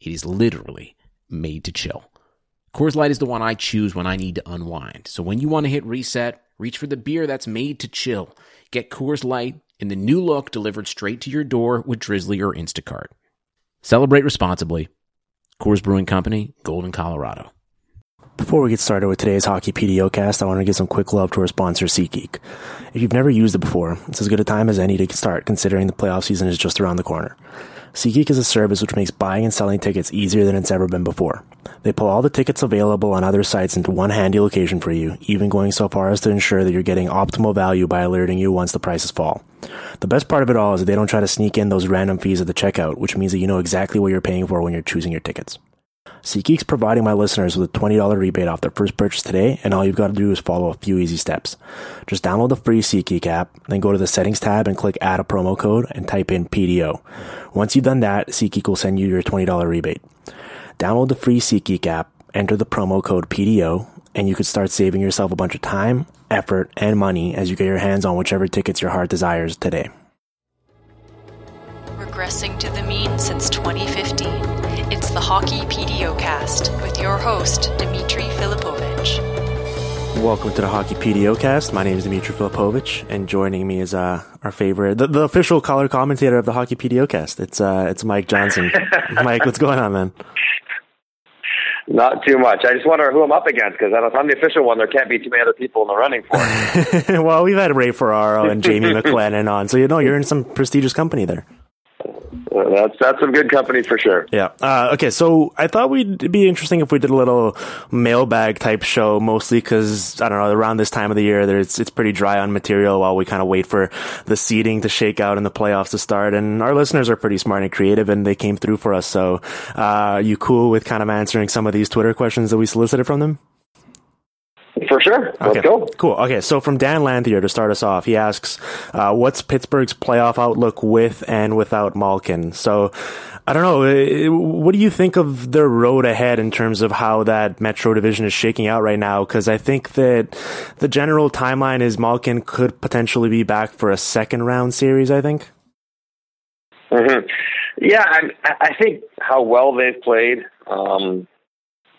It is literally made to chill. Coors Light is the one I choose when I need to unwind. So when you want to hit reset, reach for the beer that's made to chill. Get Coors Light in the new look delivered straight to your door with Drizzly or Instacart. Celebrate responsibly. Coors Brewing Company, Golden, Colorado. Before we get started with today's Hockey PDOcast, I want to give some quick love to our sponsor, SeatGeek. If you've never used it before, it's as good a time as any to start, considering the playoff season is just around the corner. SeatGeek is a service which makes buying and selling tickets easier than it's ever been before. They pull all the tickets available on other sites into one handy location for you, even going so far as to ensure that you're getting optimal value by alerting you once the prices fall. The best part of it all is that they don't try to sneak in those random fees at the checkout, which means that you know exactly what you're paying for when you're choosing your tickets. SeatGeek's providing my listeners with a $20 rebate off their first purchase today, and all you've got to do is follow a few easy steps. Just download the free SeatGeek app, then go to the settings tab and click add a promo code and type in PDO. Once you've done that, SeatGeek will send you your $20 rebate. Download the free SeatGeek app, enter the promo code PDO, and you could start saving yourself a bunch of time, effort, and money as you get your hands on whichever tickets your heart desires today. Regressing to the mean since 2015, it's the Hockey PDOcast with your host, Dmitri Filipovic. Welcome to the Hockey PDOcast. My name is Dmitri Filipovic, and joining me is our favorite, the official color commentator of the Hockey PDOcast. It's Mike Johnson. Mike, what's going on, man? Not too much. I just wonder who I'm up against, because if I'm the official one, there can't be too many other people in the running for it. Well, we've had Ray Ferraro and Jamie McLennan on, so you know you're in some prestigious company there. That's some good company for sure. Yeah. Okay, so I thought it'd be interesting if we did a little mailbag type show, mostly because, I don't know, around this time of the year, it's pretty dry on material while we kind of wait for the seeding to shake out and the playoffs to start. And our listeners are pretty smart and creative, and they came through for us. So you cool with kind of answering some of these Twitter questions that we solicited from them? For sure. Let's go. Cool. Okay, so from Dan Lanthier to start us off, he asks, what's Pittsburgh's playoff outlook with and without Malkin? So, I don't know, what do you think of their road ahead in terms of how that Metro division is shaking out right now? Because I think that the general timeline is Malkin could potentially be back for a second-round series, I think. Mm-hmm. Yeah, I think how well they've played down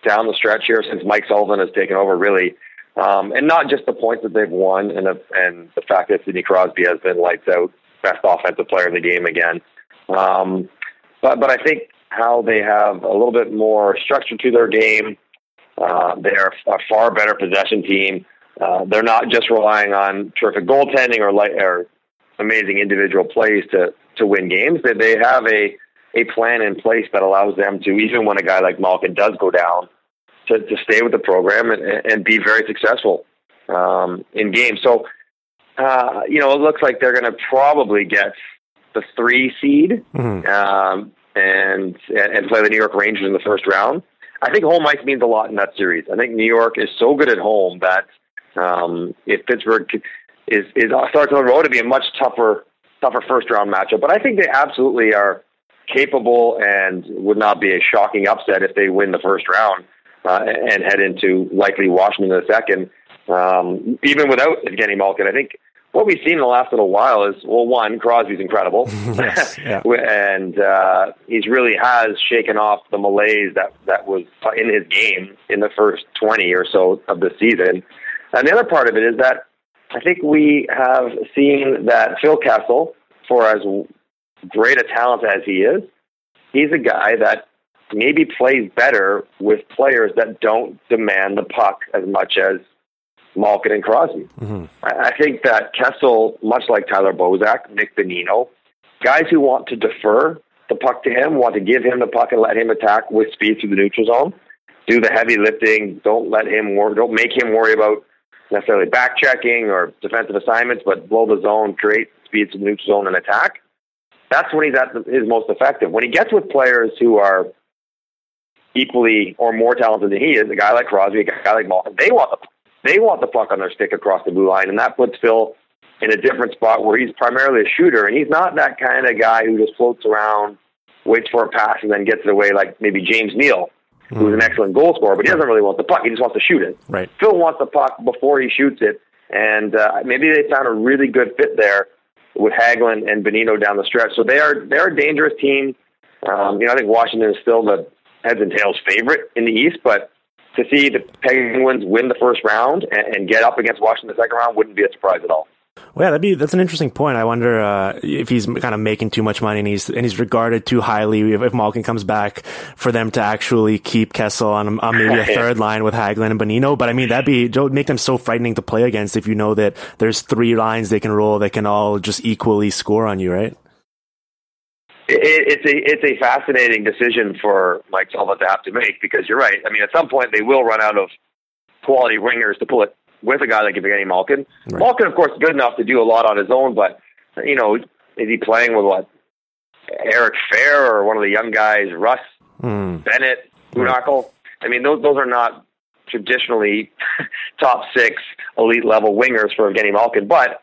the stretch here since Mike Sullivan has taken over, really. And not just the points that they've won and the fact that Sidney Crosby has been lights out, best offensive player in the game again. But I think how they have a little bit more structure to their game, they're a far better possession team. They're not just relying on terrific goaltending or amazing individual plays to win games. They have a plan in place that allows them to, even when a guy like Malkin does go down, to stay with the program and be very successful in games. So, it looks like they're going to probably get the 3 seed and play the New York Rangers in the first round. I think home ice means a lot in that series. I think New York is so good at home that if Pittsburgh is starts on the road, it'd be a much tougher first round matchup. But I think they absolutely are capable and would not be a shocking upset if they win the first round. And head into likely Washington in the second, even without Evgeny Malkin. I think what we've seen in the last little while is, well, one, Crosby's incredible. Yes, yeah. And he's really has shaken off the malaise that was in his game in the first 20 or so of the season. And the other part of it is that I think we have seen that Phil Kessel, for as great a talent as he is, he's a guy that maybe plays better with players that don't demand the puck as much as Malkin and Crosby. Mm-hmm. I think that Kessel, much like Tyler Bozak, Nick Bonino, guys who want to defer the puck to him, want to give him the puck and let him attack with speed through the neutral zone, do the heavy lifting, don't make him worry about necessarily back-checking or defensive assignments, but blow the zone, create speed through the neutral zone and attack. That's when he's at his most effective. When he gets with players who are equally or more talented than he is, a guy like Crosby, a guy like Malkin, they want the puck on their stick across the blue line, and that puts Phil in a different spot where he's primarily a shooter, and he's not that kind of guy who just floats around, waits for a pass, and then gets it away like maybe James Neal, who's an excellent goal scorer, but he doesn't really want the puck. He just wants to shoot it. Right. Phil wants the puck before he shoots it, and maybe they found a really good fit there with Hagelin and Bonino down the stretch. So they're a dangerous team. I think Washington is still the heads and tails favorite in the East, but to see the Penguins win the first round and get up against Washington the second round wouldn't be a surprise at all. Well, yeah, that's an interesting point. I wonder if he's kind of making too much money and he's regarded too highly. If Malkin comes back, for them to actually keep Kessel on maybe a third line with Hagelin and Bonino, but I mean don't make them so frightening to play against if you know that there's three lines they can roll that can all just equally score on you, right? It's a fascinating decision for Mike Sullivan to have to make, because you're right. I mean, at some point they will run out of quality wingers to pull it with a guy like Evgeny Malkin. Right. Malkin, of course, good enough to do a lot on his own, but, is he playing with Eric Fehr or one of the young guys, Russ, Bennett, Unacle? Right. I mean, those are not traditionally top six elite-level wingers for Evgeny Malkin, but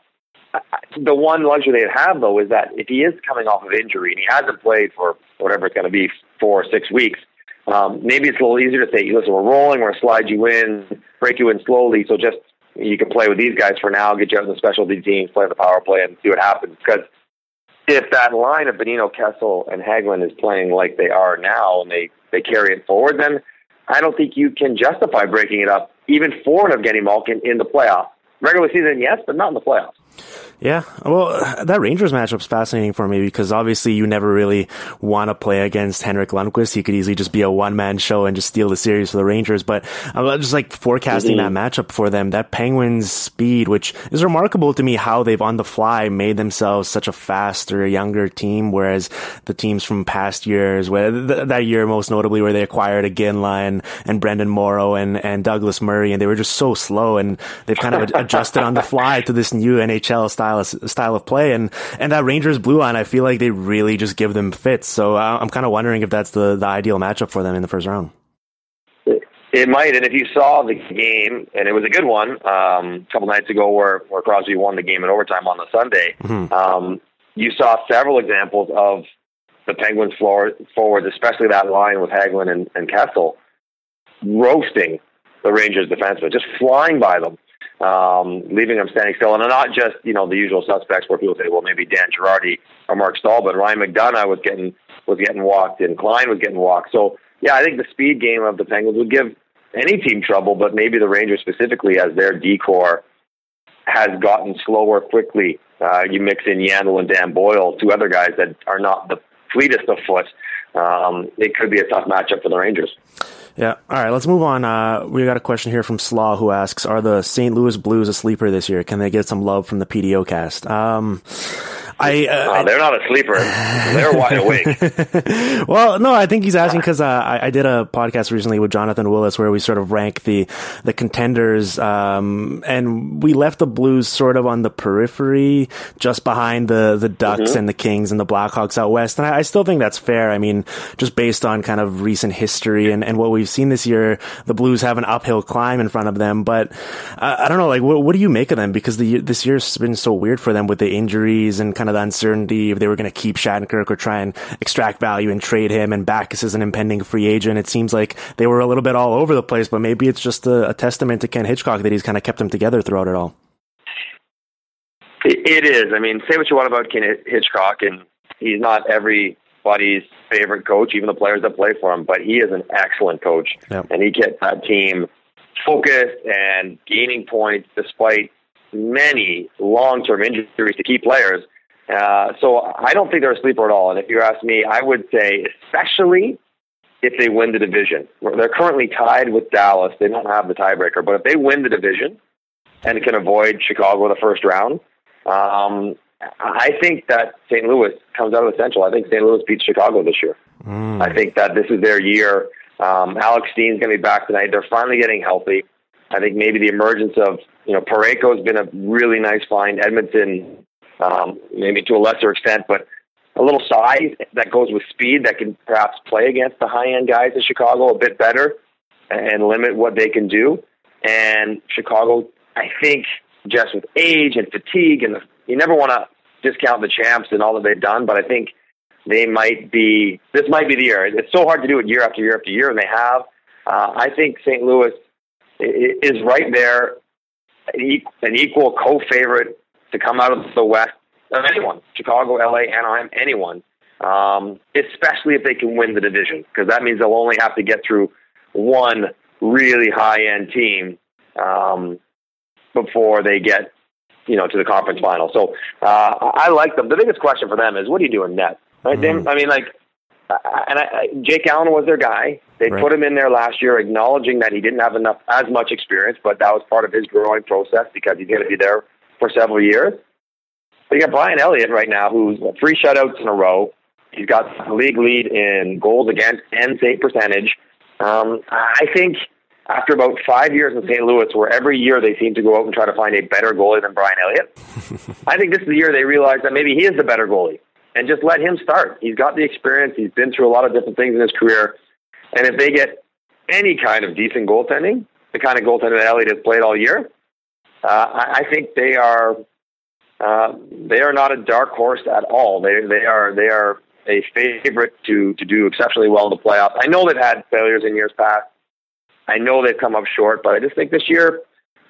the one luxury they have, though, is that if he is coming off of injury and he hasn't played for whatever it's going to be, 4 or 6 weeks, maybe it's a little easier to say, listen, we're rolling, we're going to slide you in, break you in slowly, so just you can play with these guys for now, get you out in the specialty teams, play the power play, and see what happens. Because if that line of Bonino, Kessel, and Hagelin is playing like they are now and they carry it forward, then I don't think you can justify breaking it up, even for an Evgeny Malkin in the playoffs. Regular season, yes, but not in the playoffs. Yeah, well, that Rangers matchup's fascinating for me, because obviously you never really want to play against Henrik Lundqvist. He could easily just be a one-man show and just steal the series for the Rangers. But I'm just forecasting that matchup for them. That Penguins speed, which is remarkable to me, how they've on the fly made themselves such a faster, younger team, whereas the teams from past years, where that year most notably where they acquired Iginla and Brendan Morrow and Douglas Murray, and they were just so slow, and they've kind of adjusted on the fly to this new NHL style of play, and that Rangers blue line, I feel like they really just give them fits. So I'm kind of wondering if that's the ideal matchup for them in the first round. It might, and if you saw the game, and it was a good one a couple nights ago where Crosby won the game in overtime on the Sunday, you saw several examples of the Penguins forwards, especially that line with Hagelin and Kessel, roasting the Rangers defensemen, just flying by them. Leaving them standing still, and not just the usual suspects where people say, well, maybe Dan Girardi or Mark Stahl, but Ryan McDonagh was getting walked, and Klein was getting walked. So yeah, I think the speed game of the Penguins would give any team trouble, but maybe the Rangers specifically, as their decor has gotten slower quickly. You mix in Yandel and Dan Boyle, two other guys that are not the fleetest of foot. It could be a tough matchup for the Rangers. Yeah. All right, let's move on. We got a question here from Slaw, who asks, are the St. Louis Blues a sleeper this year? Can they get some love from the PDO cast? They're not a sleeper. They're wide awake. Well, no, I think he's asking because I did a podcast recently with Jonathan Willis where we sort of rank the contenders, and we left the Blues sort of on the periphery, just behind the Ducks and the Kings and the Blackhawks out west. And I still think that's fair. I mean, just based on kind of recent history and what we've seen this year, the Blues have an uphill climb in front of them. But I don't know, what do you make of them? Because this year's been so weird for them with the injuries and kind of the uncertainty if they were going to keep Shattenkirk or try and extract value and trade him, and Backes is an impending free agent. It seems like they were a little bit all over the place, but maybe it's just a testament to Ken Hitchcock that he's kind of kept them together throughout it all. It is. I mean, say what you want about Ken Hitchcock, and he's not everybody's favorite coach, even the players that play for him, but he is an excellent coach, and he kept that team focused and gaining points despite many long-term injuries to key players. So I don't think they're a sleeper at all. And if you ask me, I would say, especially if they win the division. They're currently tied with Dallas. They don't have the tiebreaker, but if they win the division and can avoid Chicago in the first round, I think that St. Louis comes out of the Central. I think St. Louis beats Chicago this year. I think that this is their year. Alex Steen's going to be back tonight. They're finally getting healthy. I think maybe the emergence of, Parayko has been a really nice find. Edmonton, maybe to a lesser extent, but a little size that goes with speed that can perhaps play against the high-end guys in Chicago a bit better and limit what they can do. And Chicago, I think, just with age and fatigue, and you never want to discount the champs and all that they've done, but I think they might be, this might be the year. It's so hard to do it year after year after year, and they have. I think St. Louis is right there, an equal co-favorite to come out of the West of anyone, Chicago, LA, Anaheim, anyone, especially if they can win the division, because that means they'll only have to get through one really high-end team before they get, to the conference final. So I like them. The biggest question for them is, what do you do in net? Right? I mean, Jake Allen was their guy. They put him in there last year, acknowledging that he didn't have as much experience, but that was part of his growing process because he's going to be there for several years. But you got Brian Elliott right now, who's three shutouts in a row. He's got the league lead in goals against and save percentage. I think after about 5 years in St. Louis, where every year they seem to go out and try to find a better goalie than Brian Elliott, I think this is the year they realize that maybe he is the better goalie and just let him start. He's got the experience. He's been through a lot of different things in his career. And if they get any kind of decent goaltending, the kind of goaltender that Elliott has played all year, I think they are not a dark horse at all. They are a favorite to do exceptionally well in the playoffs. I know they've had failures in years past. I know they've come up short, but I just think this year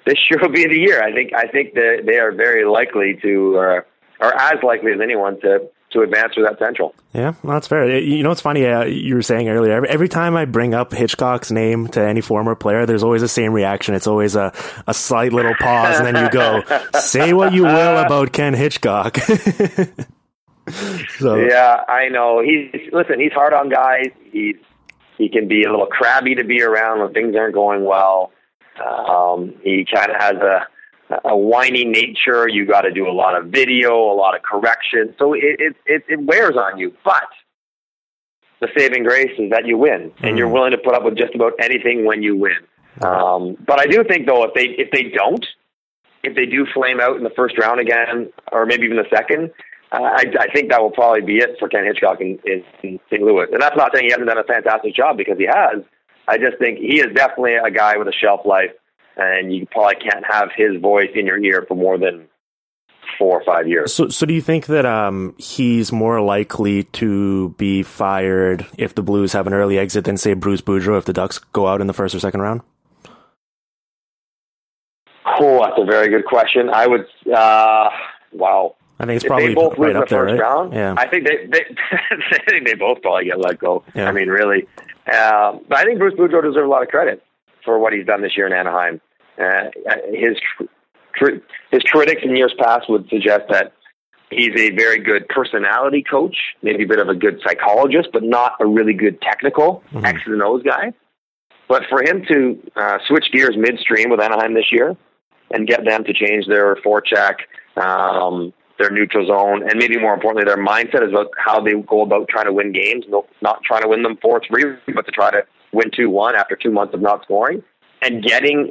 will be the year. I think that they are very likely to, or as likely as anyone to advance through that Central. Yeah, well, that's fair. It's funny, you were saying earlier, every time I bring up Hitchcock's name to any former player, there's always the same reaction. It's always a slight little pause, and then you go, say what you will about Ken Hitchcock. So. Yeah, I know. He's hard on guys. He can be a little crabby to be around when things aren't going well. He kind of has a whiny nature. You got to do a lot of video, a lot of correction. So it wears on you. But the saving grace is that you win, and you're willing to put up with just about anything when you win. But I do think, though, if they do flame out in the first round again, or maybe even the second, I think that will probably be it for Ken Hitchcock in St. Louis. And that's not saying he hasn't done a fantastic job, because he has. I just think he is definitely a guy with a shelf life, and you probably can't have his voice in your ear for more than 4 or 5 years. So do you think that he's more likely to be fired if the Blues have an early exit than, say, Bruce Boudreau if the Ducks go out in the first or second round? Oh, that's a very good question. I would, wow. I think it's probably if they both right lose up the there, first right? round. Yeah. I think they both probably get let go. Yeah. I mean, really. But I think Bruce Boudreau deserves a lot of credit for what he's done this year in Anaheim. His critics in years past would suggest that he's a very good personality coach, maybe a bit of a good psychologist, but not a really good technical X and O's guy. But for him to switch gears midstream with Anaheim this year and get them to change their forecheck, their neutral zone, and maybe more importantly, their mindset is about how they go about trying to win games, not trying to win them 4-3, but to try to win 2-1 after 2 months of not scoring, and getting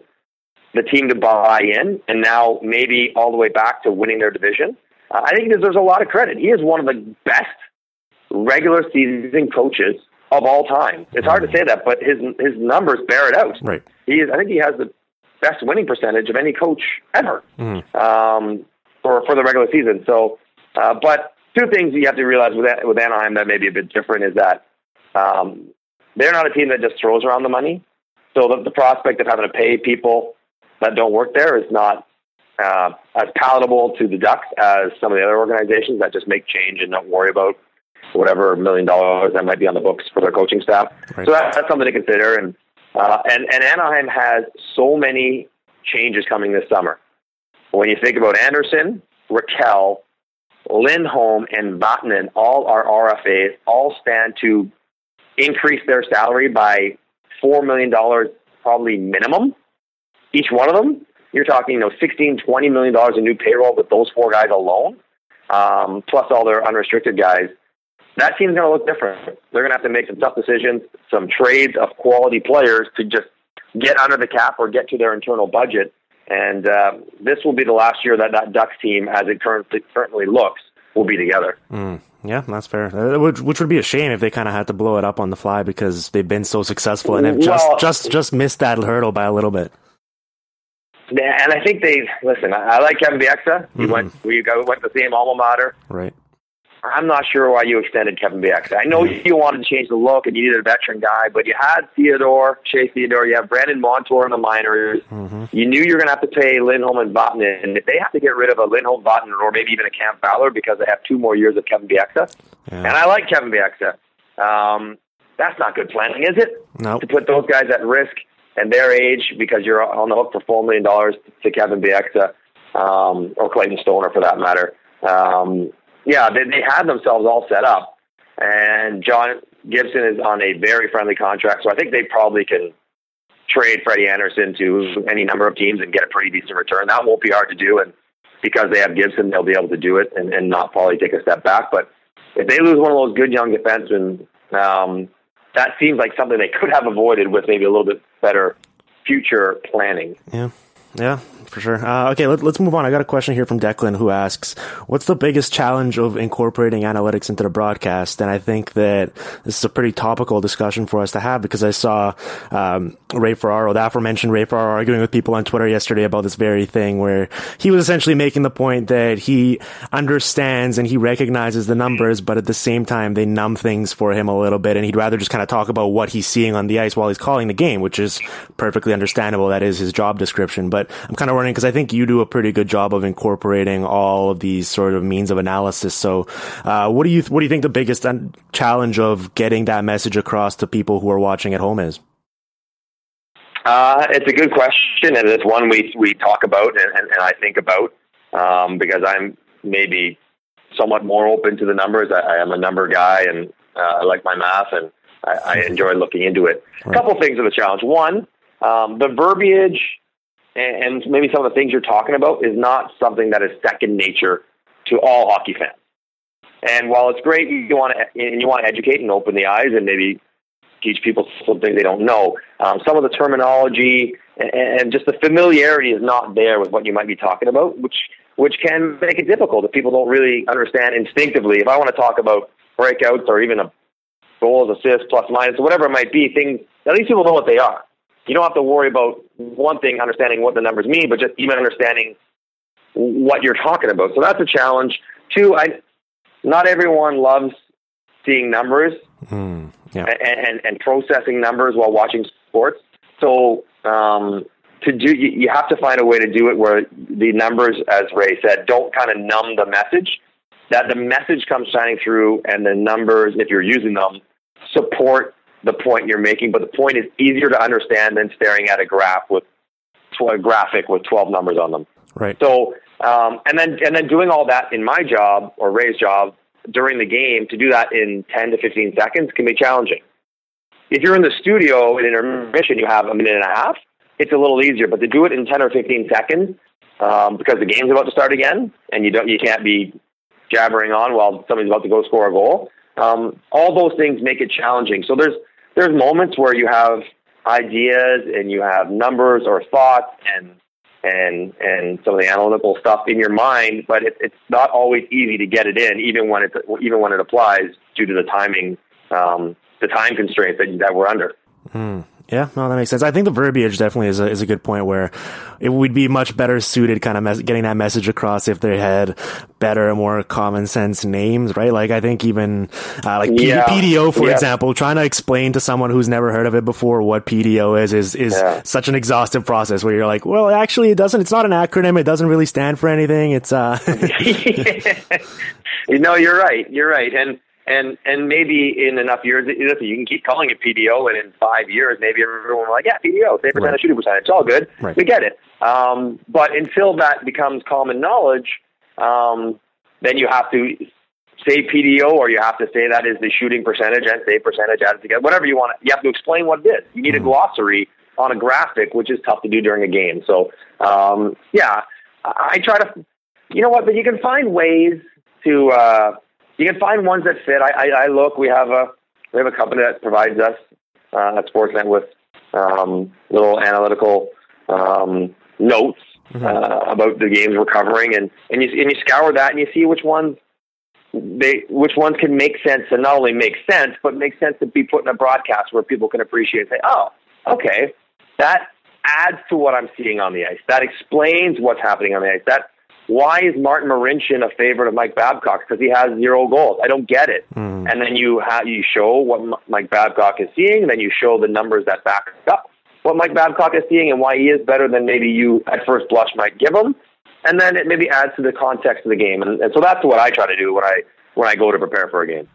the team to buy in, and now maybe all the way back to winning their division. I think he deserves a lot of credit. He is one of the best regular season coaches of all time. It's hard to say that, but his numbers bear it out. Right. I think he has the best winning percentage of any coach ever for the regular season. So, but two things you have to realize with Anaheim that may be a bit different is that they're not a team that just throws around the money. So the prospect of having to pay people that don't work there is not as palatable to the Ducks as some of the other organizations that just make change and don't worry about whatever $1 million that might be on the books for their coaching staff. Right. So that's something to consider. And Anaheim has so many changes coming this summer. When you think about Anderson, Raquel, Lindholm, and Vatanen, all are RFAs, all stand to increase their salary by $4 million, probably minimum, each one of them, you're talking, $16, $20 million in new payroll with those four guys alone, plus all their unrestricted guys. That team's going to look different. They're going to have to make some tough decisions, some trades of quality players to just get under the cap or get to their internal budget. And this will be the last year that Ducks team, as it currently looks, will be together. Yeah, that's fair. Which would be a shame if they kind of had to blow it up on the fly because they've been so successful and have just missed that hurdle by a little bit. And I think I like Kevin Bieksa. We went to the same alma mater. Right. I'm not sure why you extended Kevin Bieksa. I know you wanted to change the look and you needed a veteran guy, but you had Shea Theodore, you have Brandon Montour in the minors. Mm-hmm. You knew you were going to have to pay Lindholm and Vatanen, and if they have to get rid of a Lindholm, Vatanen, or maybe even a Cam Fowler because they have 2 more years of Kevin Bieksa, and I like Kevin Bieksa. That's not good planning, is it? No. To put those guys at risk and their age because you're on the hook for $4 million to Kevin Bieksa or Clayton Stoner for that matter. Yeah, they had themselves all set up, and John Gibson is on a very friendly contract, so I think they probably can trade Freddie Anderson to any number of teams and get a pretty decent return. That won't be hard to do, and because they have Gibson, they'll be able to do it and not probably take a step back. But if they lose one of those good young defensemen, that seems like something they could have avoided with maybe a little bit better future planning. Yeah, for sure. Okay, let's move on. I got a question here from Declan who asks, what's the biggest challenge of incorporating analytics into the broadcast? And I think that this is a pretty topical discussion for us to have because I saw the aforementioned Ray Ferraro arguing with people on Twitter yesterday about this very thing where he was essentially making the point that he understands and he recognizes the numbers, but at the same time, they numb things for him a little bit. And he'd rather just kind of talk about what he's seeing on the ice while he's calling the game, which is perfectly understandable. That is his job description. But I'm kind of running because I think you do a pretty good job of incorporating all of these sort of means of analysis. So what do you think the biggest challenge of getting that message across to people who are watching at home is? It's a good question, and it's one we talk about and I think about because I'm maybe somewhat more open to the numbers. I am a number guy, and I like my math, and I enjoy looking into it. Right. A couple things of the challenge. One, the verbiage and maybe some of the things you're talking about is not something that is second nature to all hockey fans. And while it's great, you want to educate and open the eyes and maybe teach people something they don't know. Some of the terminology and just the familiarity is not there with what you might be talking about, which can make it difficult if people don't really understand instinctively. If I want to talk about breakouts or even goals, assists, plus, minus, whatever it might be, things at least people know what they are. You don't have to worry about one thing, understanding what the numbers mean, but just even understanding what you're talking about. So that's a challenge. Two, not everyone loves seeing numbers and processing numbers while watching sports. So you have to find a way to do it where the numbers, as Ray said, don't kind of numb the message, that the message comes shining through and the numbers, if you're using them, support the point you're making, but the point is easier to understand than staring at a graphic with 12 numbers on them. Right. So, and then doing all that in my job or Ray's job during the game, to do that in 10 to 15 seconds can be challenging. If you're in the studio in intermission, you have a minute and a half, it's a little easier, but to do it in 10 or 15 seconds, because the game's about to start again and you can't be jabbering on while somebody's about to go score a goal. All those things make it challenging. So there's moments where you have ideas and you have numbers or thoughts and some of the analytical stuff in your mind, but it's not always easy to get it in, even when it applies due to the timing, the time constraints that we're under. Yeah, no, that makes sense. I think the verbiage definitely is a good point where it would be much better suited kind of getting that message across if they had better, more common sense names, right? Like I think even PDO, for example, trying to explain to someone who's never heard of it before what PDO is such an exhaustive process where you're like, well, actually it doesn't. It's not an acronym. It doesn't really stand for anything. It's You're right. And maybe in enough years, you can keep calling it PDO, and in 5 years, maybe everyone will be like, yeah, PDO, save percentage, shooting percentage, it's all good, right. We get it. But until that becomes common knowledge, then you have to say PDO, or you have to say that is the shooting percentage and save percentage added together, whatever you want. You have to explain what it is. You need a glossary on a graphic, which is tough to do during a game. So, yeah, I try to, you know what, but you can find ways to, you can find ones that fit. I look, we have a company that provides us at Sportsnet with little analytical notes about the games we're covering, and you scour that and you see which ones can make sense, and not only make sense, but make sense to be put in a broadcast where people can appreciate and say, oh, okay, that adds to what I'm seeing on the ice. That explains what's happening on the ice. That why is Martin Marincin a favorite of Mike Babcock? Because he has 0 goals. I don't get it. And then you show what Mike Babcock is seeing, and then you show the numbers that back up what Mike Babcock is seeing and why he is better than maybe you at first blush might give him. And then it maybe adds to the context of the game. And so that's what I try to do when I go to prepare for a game.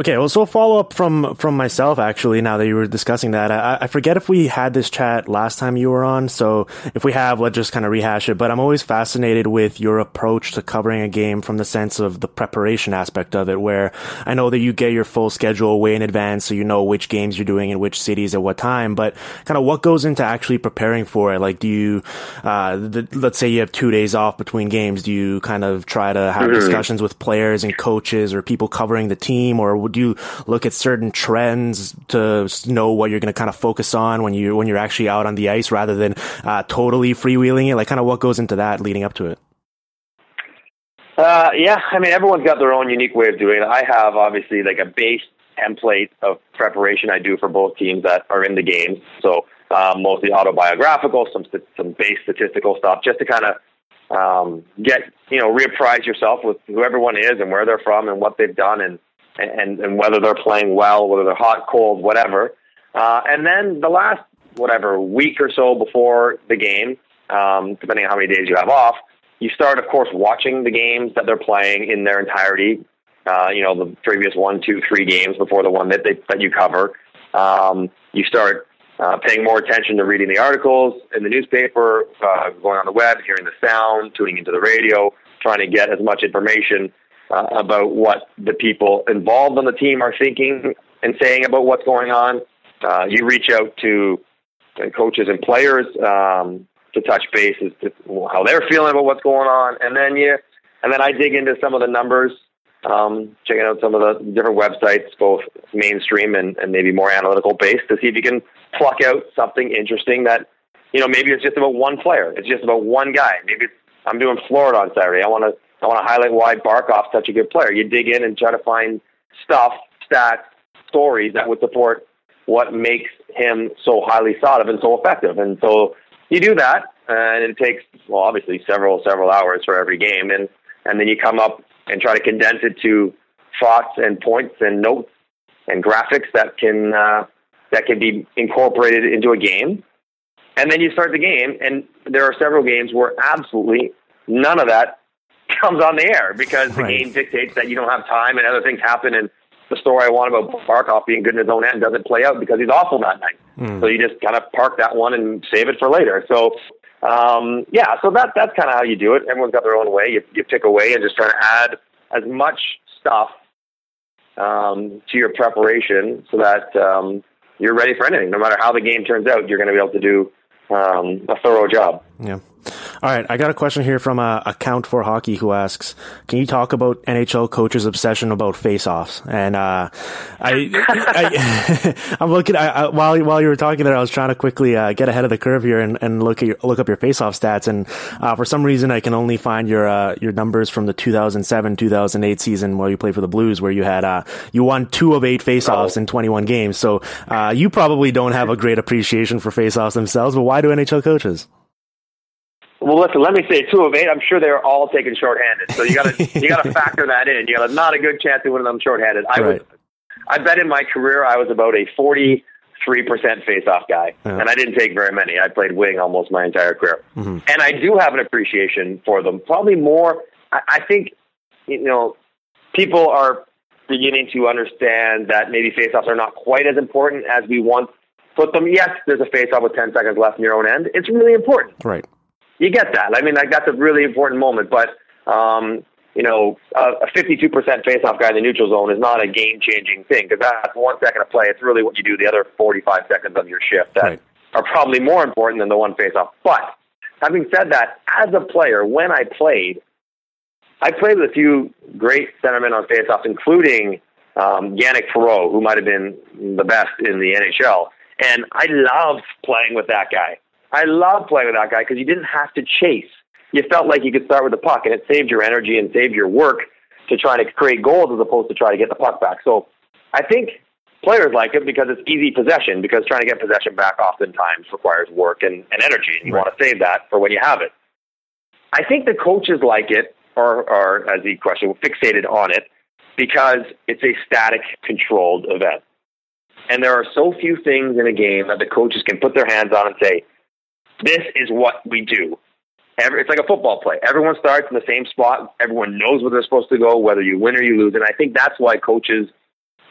Okay, well, so a follow-up from myself, actually, now that you were discussing that. I forget if we had this chat last time you were on, so if we have, let's just kind of rehash it. But I'm always fascinated with your approach to covering a game from the sense of the preparation aspect of it, where I know that you get your full schedule way in advance, so you know which games you're doing in which cities at what time, but kind of what goes into actually preparing for it? Like, do you, let's say you have 2 days off between games, do you kind of try to have discussions with players and coaches or people covering the team, or would you look at certain trends to know what you're going to kind of focus on when you're actually out on the ice, rather than totally freewheeling it? Like, kind of what goes into that leading up to it? Yeah, I mean, everyone's got their own unique way of doing it. I have obviously like a base template of preparation I do for both teams that are in the game. So mostly autobiographical, some base statistical stuff, just to kind of reapprise yourself with who everyone is and where they're from and what they've done and whether they're playing well, whether they're hot, cold, whatever. And then the last, week or so before the game, depending on how many days you have off, you start, of course, watching the games that they're playing in their entirety, the previous 1, 2, 3 games before the one that you cover. You start paying more attention to reading the articles in the newspaper, going on the web, hearing the sound, tuning into the radio, trying to get as much information about what the people involved on the team are thinking and saying about what's going on. You reach out to coaches and players to touch base as to how they're feeling about what's going on, and then I dig into some of the numbers, checking out some of the different websites, both mainstream and maybe more analytical based, to see if you can pluck out something interesting that, maybe it's just about one player, it's just about one guy. Maybe I'm doing Florida on Saturday. I want to highlight why Barkov's such a good player. You dig in and try to find stuff, stats, stories that would support what makes him so highly thought of and so effective. And so you do that, and it takes, obviously several hours for every game. And then you come up and try to condense it to thoughts and points and notes and graphics that can be incorporated into a game. And then you start the game, and there are several games where absolutely none of that comes on the air, because the game dictates that you don't have time and other things happen, and the story I want about Barkov being good in his own end doesn't play out because he's awful that night. So you just kind of park that one and save it for later. So so that's kind of how you do it. Everyone's got their own way. You pick away and just try to add as much stuff to your preparation so that you're ready for anything. No matter how the game turns out, you're going to be able to do a thorough job. Yeah. All right, I got a question here from Account for Hockey, who asks, "Can you talk about NHL coaches' obsession about face-offs?" And I'm looking. While you were talking there, I was trying to quickly get ahead of the curve here and look up your face-off stats. And for some reason, I can only find your numbers from the 2007-2008 season while you played for the Blues, where you had you won 2 of 8 face-offs in 21 games. So you probably don't have a great appreciation for face-offs themselves, but why do NHL coaches? Well, listen, let me say 2 of 8. I'm sure they're all taken shorthanded. So you gotta factor that in. You got not a good chance of winning them shorthanded. I bet in my career I was about a 43% face-off guy, and I didn't take very many. I played wing almost my entire career, and I do have an appreciation for them. Probably more, I think, people are beginning to understand that maybe face-offs are not quite as important as we once put them. Yes, there's a face-off with 10 seconds left in your own end. It's really important, right? You get that. I mean, that's a really important moment. But you know, a 52% faceoff guy in the neutral zone is not a game-changing thing, because that's 1 second of play. It's really what you do the other 45 seconds of your shift that right. are probably more important than the one faceoff. But having said that, as a player, when I played with a few great centermen on faceoffs, including Yannick Perreault, who might have been the best in the NHL. And I loved playing with that guy. I loved playing with that guy because you didn't have to chase. You felt like you could start with the puck, and it saved your energy and saved your work to try to create goals as opposed to try to get the puck back. So I think players like it because it's easy possession, because trying to get possession back oftentimes requires work and energy, and you right. want to save that for when you have it. I think the coaches like it, or as the question, fixated on it, because it's a static, controlled event. And there are so few things in a game that the coaches can put their hands on and say, this is what we do. It's like a football play. Everyone starts in the same spot. Everyone knows where they're supposed to go, whether you win or you lose. And I think that's why coaches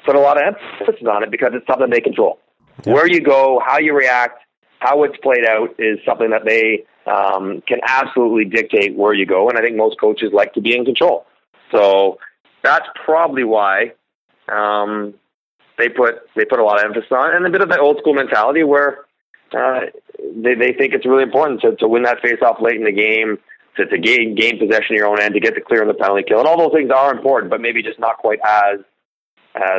put a lot of emphasis on it, because it's something they control. Yeah. Where you go, how you react, how it's played out is something that they can absolutely dictate where you go. And I think most coaches like to be in control. So that's probably why they put a lot of emphasis on it. And a bit of that old school mentality where they think it's really important to win that faceoff late in the game, to gain possession of your own end, to get the clear on the penalty kill. And all those things are important, but maybe just not quite as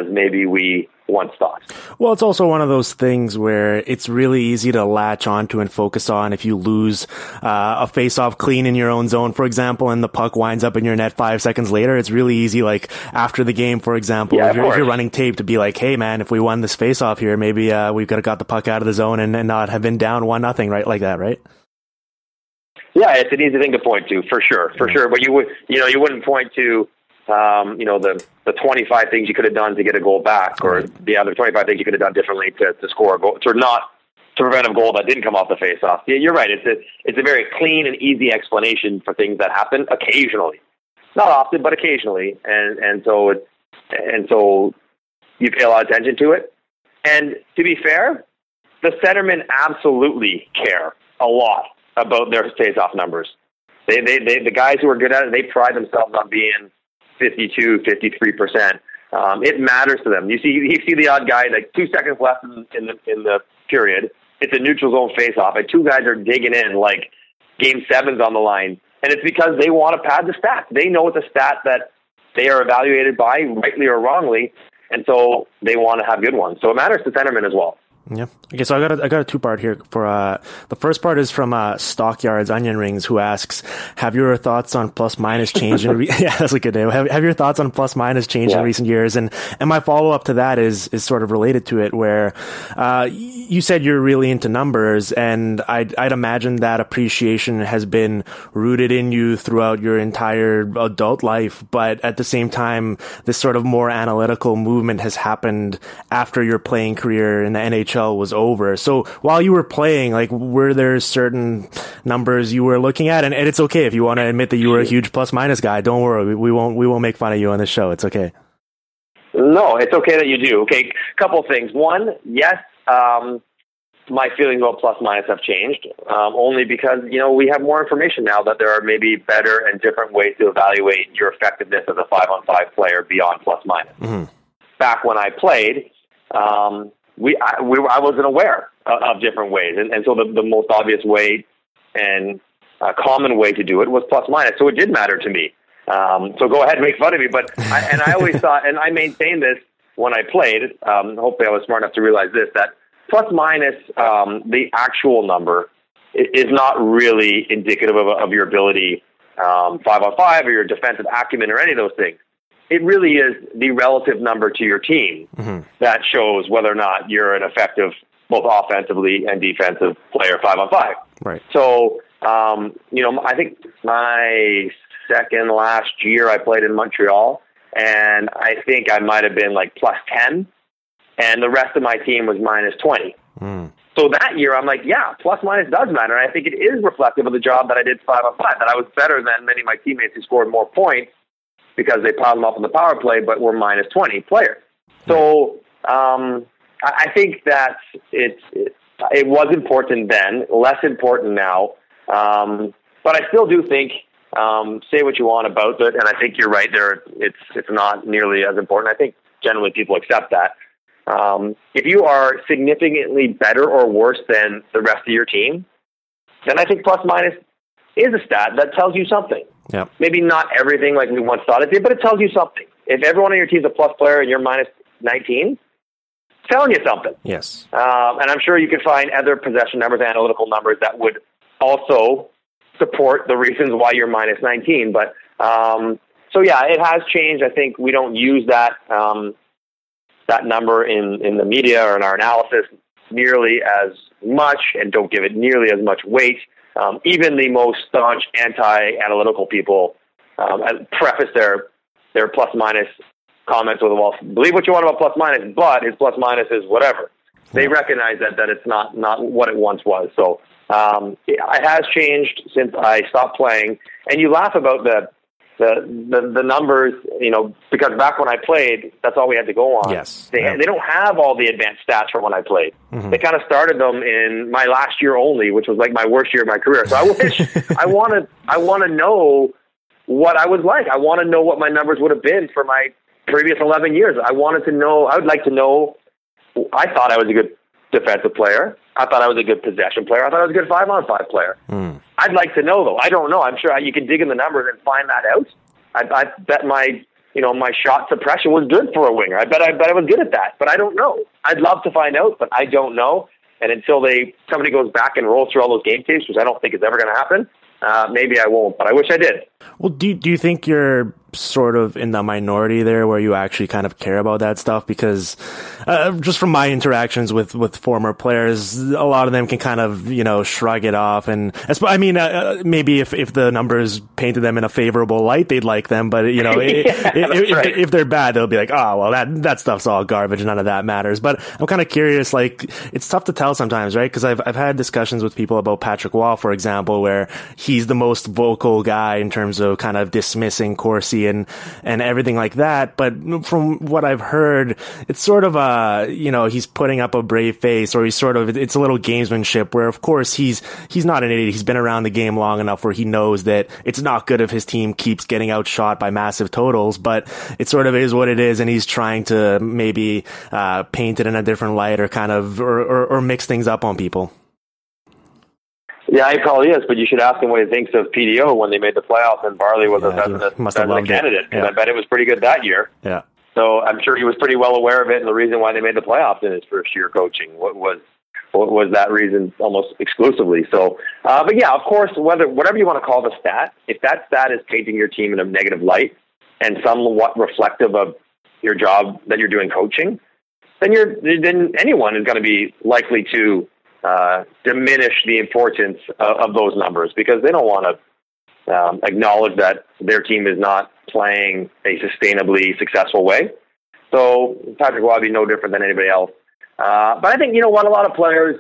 maybe we once thought. Well, it's also one of those things where it's really easy to latch onto and focus on if you lose a face-off clean in your own zone, for example, and the puck winds up in your net 5 seconds later. It's really easy, like, after the game, for example, if you're running tape, to be like, hey, man, if we won this face-off here, maybe we could have got the puck out of the zone and not have been down 1-0, right? Like that, right? Yeah, it's an easy thing to point to, for sure. But you wouldn't point to the 25 things you could have done to get a goal back, or the other 25 things you could have done differently to score a goal, to prevent a goal that didn't come off the faceoff. Yeah, you're right. It's a very clean and easy explanation for things that happen occasionally, not often, but occasionally. And so you pay a lot of attention to it. And to be fair, the centermen absolutely care a lot about their faceoff numbers. They the guys who are good at it, they pride themselves on being 52, 53%. It matters to them. You see the odd guy, like 2 seconds left in the period. It's a neutral zone face-off, and two guys are digging in like game seven's on the line. And it's because they want to pad the stat. They know it's a stat that they are evaluated by, rightly or wrongly, and so they want to have good ones. So it matters to centermen as well. Yeah. Okay. So I got a two-part here. For the first part is from Stockyards Onion Rings, who asks, "Have your thoughts on plus minus change in yeah, that's a good name. Have your thoughts on plus minus change in recent years?" And my follow-up to that is sort of related to it, where you said you're really into numbers, and I'd imagine that appreciation has been rooted in you throughout your entire adult life. But at the same time, this sort of more analytical movement has happened after your playing career in the NHL was over. So while you were playing, like, were there certain numbers you were looking at? And it's okay if you want to admit that you were a huge plus minus guy. Don't worry, we won't make fun of you on this show. It's okay. No, it's okay that you do. Okay, couple things. One, yes, my feelings about plus minus have changed, only because we have more information now that there are maybe better and different ways to evaluate your effectiveness as a 5-on-5 player beyond plus minus. Mm-hmm. Back when I played, I wasn't aware of different ways. And so the most obvious way and common way to do it was plus minus. So it did matter to me. So go ahead and make fun of me. But I always thought, and I maintained this when I played, hopefully I was smart enough to realize this, that plus minus, the actual number, is not really indicative of your ability 5-on-5 or your defensive acumen or any of those things. It really is the relative number to your team that shows whether or not you're an effective, both offensively and defensive player 5-on-5. Right. So, I think my second last year I played in Montreal, and I think I might have been like plus 10, and the rest of my team was minus 20. Mm. So that year I'm like, yeah, plus minus does matter, and I think it is reflective of the job that I did 5-on-5, that I was better than many of my teammates who scored more points, because they piled them up in the power play, but were minus 20 players. So I think that it was important then, less important now. But I still do think Say what you want about it, and I think you're right there. It's not nearly as important. I think generally people accept that. If you are significantly better or worse than the rest of your team, then I think plus minus is a stat that tells you something. Yep. Maybe not everything like we once thought it did, but it tells you something. If everyone on your team is a plus player and you're minus 19, it's telling you something. Yes. And I'm sure you can find other possession numbers, analytical numbers that would also support the reasons why you're minus 19. But so yeah, it has changed. I think we don't use that that number in the media or in our analysis nearly as much, and don't give it nearly as much weight. Even the most staunch anti-analytical people preface their plus minus comments with, "Well, believe what you want about plus minus, but his plus minus is whatever." They recognize that it's not what it once was. So. It has changed since I stopped playing, and you laugh about the numbers, you know, because back when I played, that's all we had to go on. Yes. They don't have all the advanced stats from when I played. Mm-hmm. They kind of started them in my last year only, which was like my worst year of my career. So I wish I want to know what I was like. I want to know what my numbers would have been for my previous 11 years. I would like to know. I thought I was a good defensive player. I thought I was a good possession player. I thought I was a good 5-on-5 player. Mm. I'd like to know, though. I don't know. I'm sure you can dig in the numbers and find that out. I bet my shot suppression was good for a winger. I bet I was good at that, but I don't know. I'd love to find out, but I don't know. And until somebody goes back and rolls through all those game tapes, which I don't think is ever going to happen, maybe I won't, but I wish I did. Well, do you think you're sort of in the minority there where you actually kind of care about that stuff? Because just from my interactions with former players, a lot of them can kind of, shrug it off. And I mean, maybe if the numbers painted them in a favorable light, they'd like them. But, right. if they're bad, they'll be like, oh, well, that stuff's all garbage. None of that matters. But I'm kind of curious, like, it's tough to tell sometimes, right? Because I've had discussions with people about Patrick Wall, for example, where he's the most vocal guy in terms of kind of dismissing Corsi and everything like that. But from what I've heard, it's sort of he's putting up a brave face, or he's sort of, it's a little gamesmanship where, of course, he's not an idiot. He's been around the game long enough where he knows that it's not good if his team keeps getting outshot by massive totals, but it sort of is what it is. And he's trying to maybe paint it in a different light or kind of, or mix things up on people. Yeah, he probably is, but you should ask him what he thinks of PDO when they made the playoffs and Barley was a candidate, and I bet it was pretty good that year. Yeah. So I'm sure he was pretty well aware of it, and the reason why they made the playoffs in his first year coaching was that reason almost exclusively. So, but yeah, of course, whatever you want to call the stat, if that stat is painting your team in a negative light and somewhat reflective of your job that you're doing coaching, then anyone is going to be likely to diminish the importance of those numbers, because they don't want to acknowledge that their team is not playing a sustainably successful way. So Patrick Wall would be no different than anybody else. But I think, a lot of players,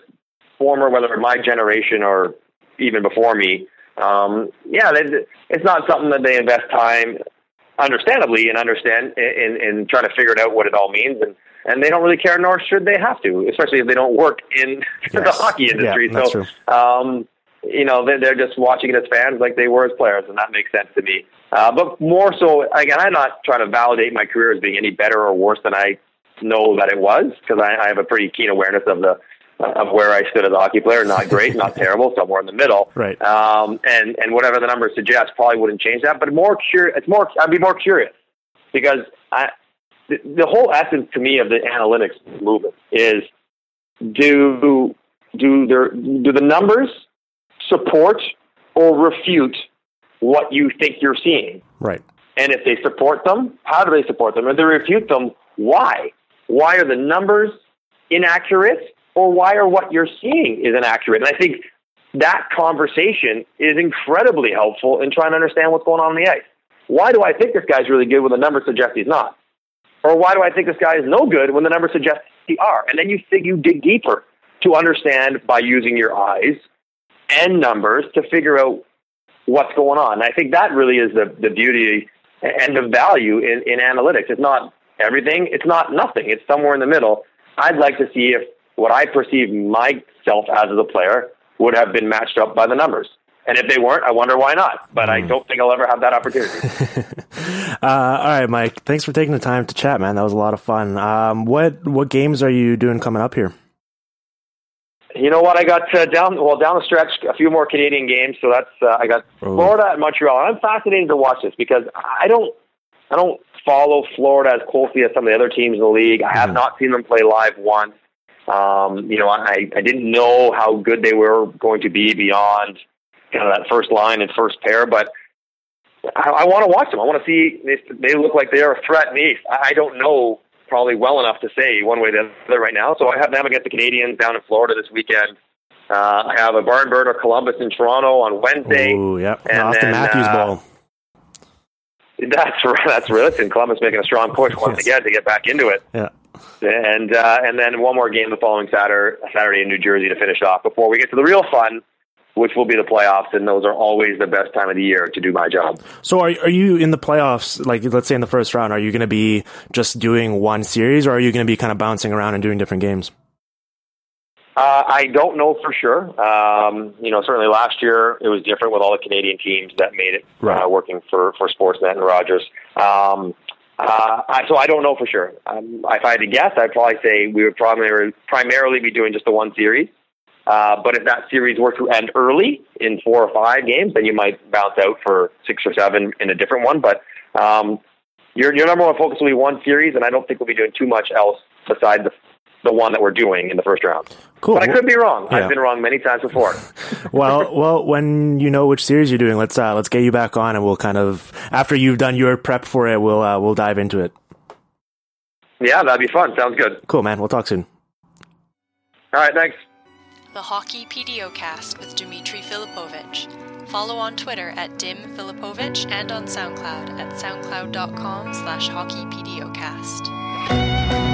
whether my generation or even before me, it's not something that they invest time, understandably, and understand in trying to figure it out what it all means. And they don't really care, nor should they have to, especially if they don't work in the hockey industry. Yeah, so, they're just watching it as fans like they were as players, and that makes sense to me. But more so, again, I'm not trying to validate my career as being any better or worse than I know that it was, because I have a pretty keen awareness of where I stood as a hockey player. Not great, not terrible, somewhere in the middle. Right. And whatever the numbers suggest probably wouldn't change that, but I'd be more curious, because the whole essence to me of the analytics movement is, do the numbers support or refute what you think you're seeing? Right. And if they support them, how do they support them? If they refute them, why? Why are the numbers inaccurate? Or why or what you're seeing is inaccurate? And I think that conversation is incredibly helpful in trying to understand what's going on the ice. Why do I think this guy's really good when the numbers suggest he's not? Or why do I think this guy is no good when the numbers suggest he are? And then you dig deeper to understand by using your eyes and numbers to figure out what's going on. And I think that really is the beauty and the value in analytics. It's not everything. It's not nothing. It's somewhere in the middle. I'd like to see if what I perceive myself as a player would have been matched up by the numbers. And if they weren't, I wonder why not. But I don't think I'll ever have that opportunity. All right, Mike. Thanks for taking the time to chat, man. That was a lot of fun. What games are you doing coming up here? You know what? I got down the stretch, a few more Canadian games. So that's I got Florida and Montreal. And I'm fascinated to watch this because I don't follow Florida as closely as some of the other teams in the league. I have not seen them play live once. I didn't know how good they were going to be beyond kind of that first line and first pair, but I want to watch them. I want to see if they look like they're a threat in the East. I don't know probably well enough to say one way or the other right now. So I have them against the Canadians down in Florida this weekend. I have a barn burner Columbus in Toronto on Wednesday. Ooh, yep. And Austin Matthews ball. That's right. That's right. And Columbus making a strong push once again to get back into it. Yeah. And then one more game the following Saturday in New Jersey to finish off before we get to the real fun, which will be the playoffs, and those are always the best time of the year to do my job. So are you in the playoffs, like let's say in the first round, are you going to be just doing one series, or are you going to be kind of bouncing around and doing different games? I don't know for sure. Certainly last year it was different with all the Canadian teams that made it, right, working for Sportsnet and Rogers. So I don't know for sure. If I had to guess, I'd probably say we would primarily be doing just the one series. But if that series were to end early in 4 or 5 games, then you might bounce out for 6 or 7 in a different one. But your number one focus will be one series, and I don't think we'll be doing too much else besides the one that we're doing in the first round. Cool. But I could be wrong. Yeah. I've been wrong many times before. Well, when you know which series you're doing, let's get you back on, and we'll kind of, after you've done your prep for it, we'll dive into it. Yeah, that'd be fun. Sounds good. Cool, man. We'll talk soon. All right, thanks. The Hockey PDOcast with Dmitri Filipovic. Follow on Twitter at @dimfilipovic and on SoundCloud at soundcloud.com/hockeypdocast.